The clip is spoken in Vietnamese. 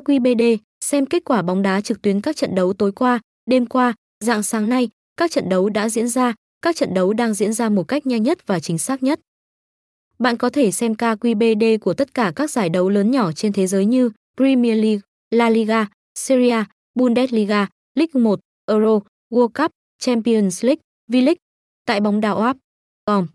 KQBD, xem kết quả bóng đá trực tuyến các trận đấu tối qua, đêm qua, rạng sáng nay, các trận đấu đã diễn ra, các trận đấu đang diễn ra một cách nhanh nhất và chính xác nhất. Bạn có thể xem KQBD của tất cả các giải đấu lớn nhỏ trên thế giới như Premier League, La Liga, Serie A, Bundesliga, Ligue 1, Euro, World Cup, Champions League, V-League tại bongdawap.com.